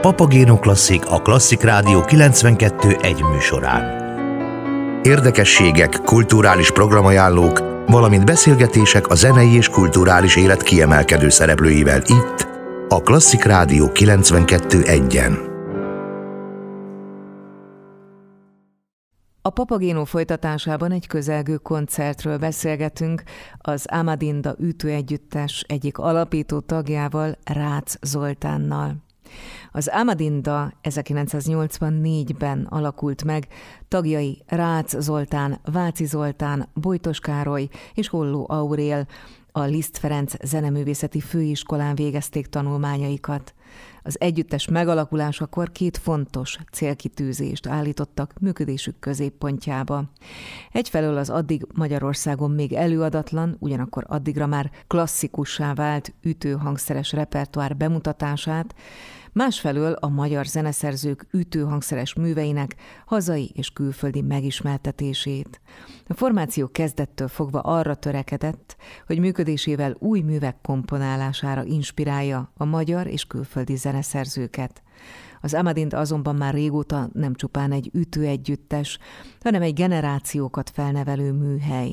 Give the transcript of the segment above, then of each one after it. Papageno Klasszik a Klasszik Rádió 92.1 műsorán. Érdekességek, kulturális programajánlók, valamint beszélgetések a zenei és kulturális élet kiemelkedő szereplőivel itt, a Klasszik Rádió 92.1-en. A Papageno folytatásában egy közelgő koncertről beszélgetünk az Amadinda ütőegyüttes egyik alapító tagjával, Rácz Zoltánnal. Az Amadinda 1984-ben alakult meg, tagjai Rácz Zoltán, Váci Zoltán, Bojtos Károly és Holló Aurél a Liszt Ferenc Zeneművészeti Főiskolán végezték tanulmányaikat. Az együttes megalakulásakor két fontos célkitűzést állítottak működésük középpontjába. Egyfelől az addig Magyarországon még előadatlan, ugyanakkor addigra már klasszikussá vált ütőhangszeres repertoár bemutatását, másfelől a magyar zeneszerzők ütőhangszeres műveinek hazai és külföldi megismertetését. A formáció kezdettől fogva arra törekedett, hogy működésével új művek komponálására inspirálja a magyar és külföldi zeneszerzőket. Az Amadinda azonban már régóta nem csupán egy ütőegyüttes, hanem egy generációkat felnevelő műhely.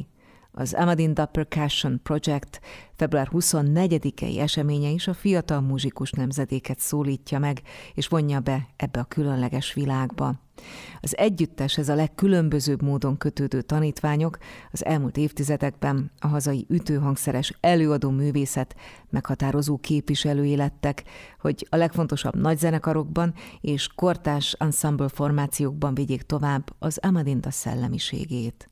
Az Amadinda Percussion Project február 24-i eseménye is a fiatal muzsikus nemzedéket szólítja meg, és vonja be ebbe a különleges világba. Az együtteshez a legkülönbözőbb módon kötődő tanítványok az elmúlt évtizedekben a hazai ütőhangszeres előadó művészet meghatározó képviselői lettek, hogy a legfontosabb nagyzenekarokban és kortárs ensemble formációkban vigyék tovább az Amadinda szellemiségét.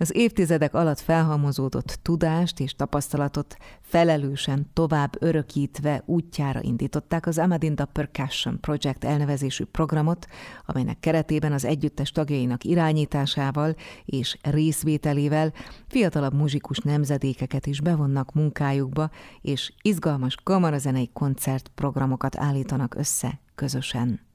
Az évtizedek alatt felhalmozódott tudást és tapasztalatot felelősen tovább örökítve útjára indították az Amadinda Percussion Project elnevezésű programot, amelynek keretében az együttes tagjainak irányításával és részvételével fiatalabb muzsikus nemzedékeket is bevonnak munkájukba, és izgalmas kamarazenei koncertprogramokat állítanak össze közösen.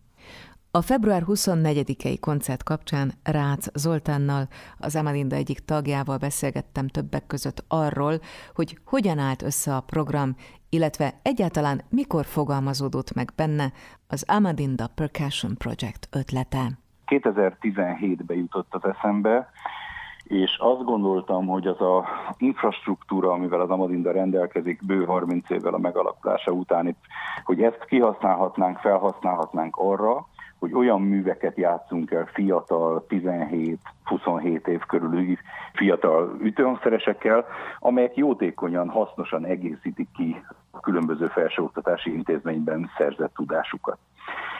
A február 24-i koncert kapcsán Rácz Zoltánnal, az Amadinda egyik tagjával beszélgettem többek között arról, hogy hogyan állt össze a program, illetve egyáltalán mikor fogalmazódott meg benne az Amadinda Percussion Project ötlete. 2017-ben jutott az eszembe, és azt gondoltam, hogy az a infrastruktúra, amivel az Amadinda rendelkezik bő 30 évvel a megalakulása után, hogy ezt kihasználhatnánk, felhasználhatnánk arra, hogy olyan műveket játszunk el fiatal, 17-27 év körüli fiatal ütőhangszeresekkel, amelyek jótékonyan, hasznosan egészítik ki a különböző felsőoktatási intézményben szerzett tudásukat.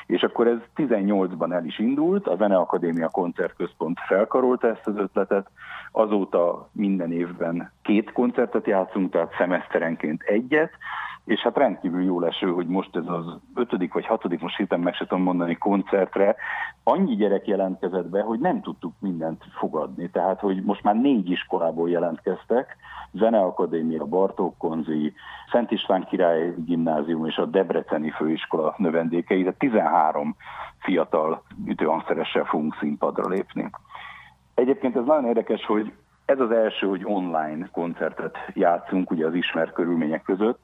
És akkor ez 18-ban el is indult, a Zene Akadémia Koncertközpont felkarolta ezt az ötletet, azóta minden évben két koncertet játszunk, tehát szemeszterenként egyet, és hát rendkívül jól eső, hogy most ez az 5. vagy 6. most hirtelen meg se tudom mondani koncertre, annyi gyerek jelentkezett be, hogy nem tudtuk mindent fogadni, tehát hogy most már 4 iskolából jelentkeztek, Zeneakadémia, Bartók Konzi, Szent István Királyi Gimnázium és a Debreceni Főiskola növendékei, tehát 13 fiatal ütőhangszeressel fogunk színpadra lépni. Egyébként ez nagyon érdekes, hogy ez az első, hogy online koncertet játszunk, ugye az ismert körülmények között,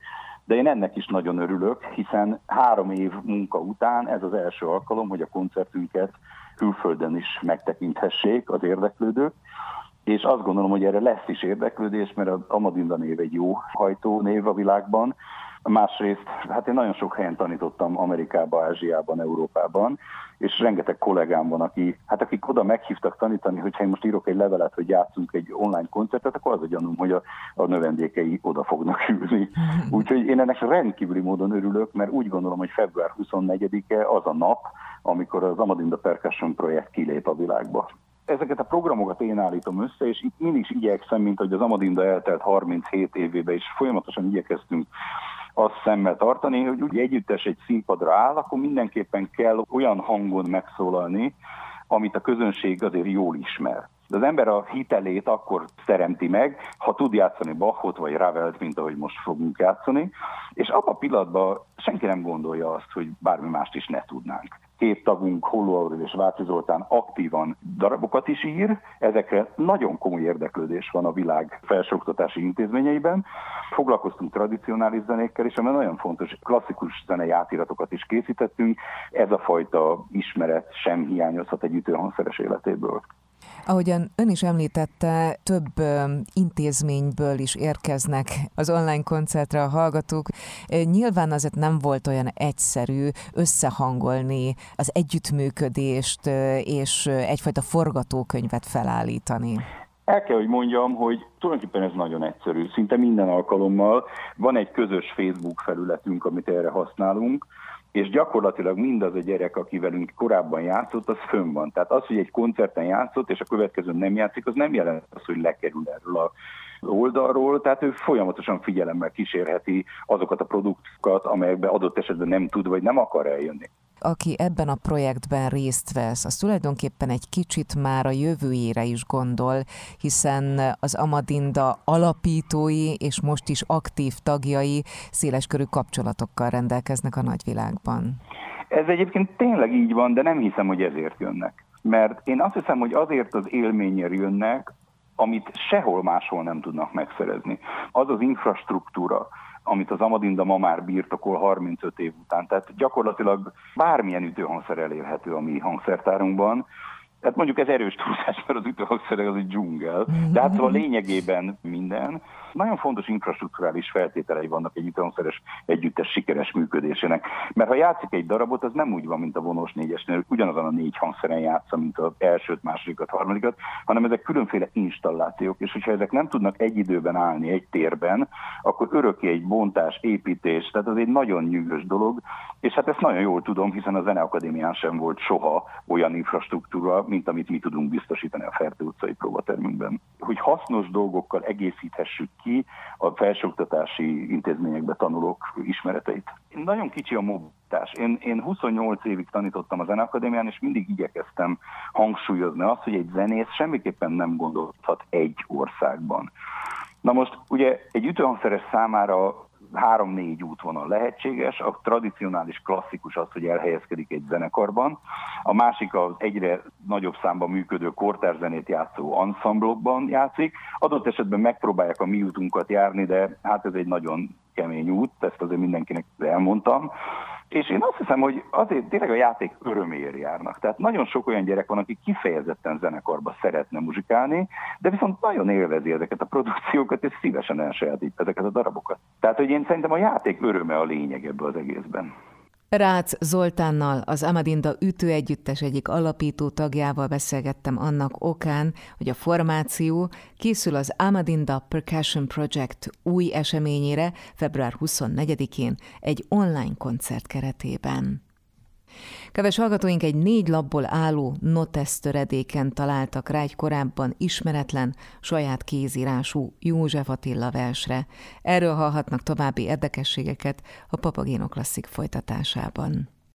de én ennek is nagyon örülök, hiszen 3 év munka után ez az első alkalom, hogy a koncertünket külföldön is megtekinthessék az érdeklődők, és azt gondolom, hogy erre lesz is érdeklődés, mert az Amadinda név egy jó hajtó név a világban. Másrészt, hát én nagyon sok helyen tanítottam Amerikában, Ázsiában, Európában, és rengeteg kollégám van, akik oda meghívtak tanítani, hogyha én most írok egy levelet, hogy játszunk egy online koncertet, akkor az a gyanúm, hogy a növendékei oda fognak ülni. Úgyhogy én ennek rendkívüli módon örülök, mert úgy gondolom, hogy február 24-e az a nap, amikor az Amadinda Percussion Projekt kilép a világba. Ezeket a programokat én állítom össze, és itt mindig is igyekszem, mint ahogy az Amadinda eltelt 37 évébe, és folyamatosan igyekeztünk azt szemmel tartani, hogy úgy együttes egy színpadra áll, akkor mindenképpen kell olyan hangon megszólalni, amit a közönség azért jól ismer. De az ember a hitelét akkor teremti meg, ha tud játszani Bachot vagy Ravelt, mint ahogy most fogunk játszani, és abban a pillanatban senki nem gondolja azt, hogy bármi mást is ne tudnánk. két tagunk, Holló Aurél és Váci Zoltán aktívan darabokat is ír, ezekre nagyon komoly érdeklődés van a világ felsőoktatási intézményeiben. Foglalkoztunk tradicionális zenékkel is, ami nagyon fontos, klasszikus zenei átiratokat is készítettünk, ez a fajta ismeret sem hiányozhat egy ütőhangszeres életéből. Ahogyan ön is említette, több intézményből is érkeznek az online koncertre a hallgatók. Nyilván azért nem volt olyan egyszerű összehangolni az együttműködést és egyfajta forgatókönyvet felállítani. El kell, hogy mondjam, hogy tulajdonképpen ez nagyon egyszerű. Szinte minden alkalommal van egy közös Facebook felületünk, amit erre használunk, és gyakorlatilag mindaz a gyerek, aki velünk korábban játszott, az fönn van. Tehát az, hogy egy koncerten játszott, és a következőn nem játszik, az nem jelent az, hogy lekerül erről a oldalról, tehát ő folyamatosan figyelemmel kísérheti azokat a produktokat, amelyekbe adott esetben nem tud, vagy nem akar eljönni. Aki ebben a projektben részt vesz, az tulajdonképpen egy kicsit már a jövőjére is gondol, hiszen az Amadinda alapítói és most is aktív tagjai széleskörű kapcsolatokkal rendelkeznek a nagyvilágban. Ez egyébként tényleg így van, de nem hiszem, hogy ezért jönnek. Mert én azt hiszem, hogy azért az élményért jönnek, amit sehol máshol nem tudnak megszerezni. Az az infrastruktúra, amit az Amadinda ma már birtokol 35 év után. Tehát gyakorlatilag bármilyen ütőhangszer elérhető a mi hangszertárunkban. Tehát mondjuk ez erős túlzás, mert az ütőhangszerek az egy dzsungel. De hát szóval lényegében minden. Nagyon fontos infrastruktúrális feltételei vannak egy ütőhangszeres együttes sikeres működésének. Mert ha játszik egy darabot, az nem úgy van, mint a vonós négyesnél, ugyanazon a négy hangszeren játsza, mint az elsőt, másodikat, harmadikat, hanem ezek különféle installációk, és hogyha ezek nem tudnak egy időben állni egy térben, akkor örökké egy bontás, építés, tehát az egy nagyon nyűgös dolog, és hát ezt nagyon jól tudom, hiszen a Zene Akadémián sem volt soha olyan infrastruktúra, mint amit mi tudunk biztosítani a Fertő utcai próbatermünkben. Hogy hasznos dolgokkal egészíthessük ki a felsőoktatási intézményekbe tanulók ismereteit. Nagyon kicsi a mobilitás. Én 28 évig tanítottam a Zene Akadémián, és mindig igyekeztem hangsúlyozni azt, hogy egy zenész semmiképpen nem gondolhat egy országban. Na most ugye egy ütőhangszeres számára 3-4 útvonal lehetséges, a tradicionális klasszikus az, hogy elhelyezkedik egy zenekarban, a másik az egyre nagyobb számban működő kortárszenét játszó anszamblokban játszik, adott esetben megpróbálják a mi útunkat járni, de hát ez egy nagyon kemény út, ezt azért mindenkinek elmondtam, és én azt hiszem, hogy azért tényleg a játék öröméért járnak. Tehát nagyon sok olyan gyerek van, aki kifejezetten zenekarba szeretne muzsikálni, de viszont nagyon élvezi ezeket a produkciókat, és szívesen elsajátít ezeket a darabokat. Tehát, hogy én szerintem a játék öröme a lényeg ebből az egészben. Rácz Zoltánnal, az Amadinda ütőegyüttes egyik alapító tagjával beszélgettem annak okán, hogy a formáció készül az Amadinda Percussion Project új eseményére február 24-én egy online koncert keretében. Kedves hallgatóink, egy 4 lapból álló notesz töredéken találtak rá egy korábban ismeretlen, saját kézírású József Attila versre. Erről hallhatnak további érdekességeket a Papageno Klasszik folytatásában.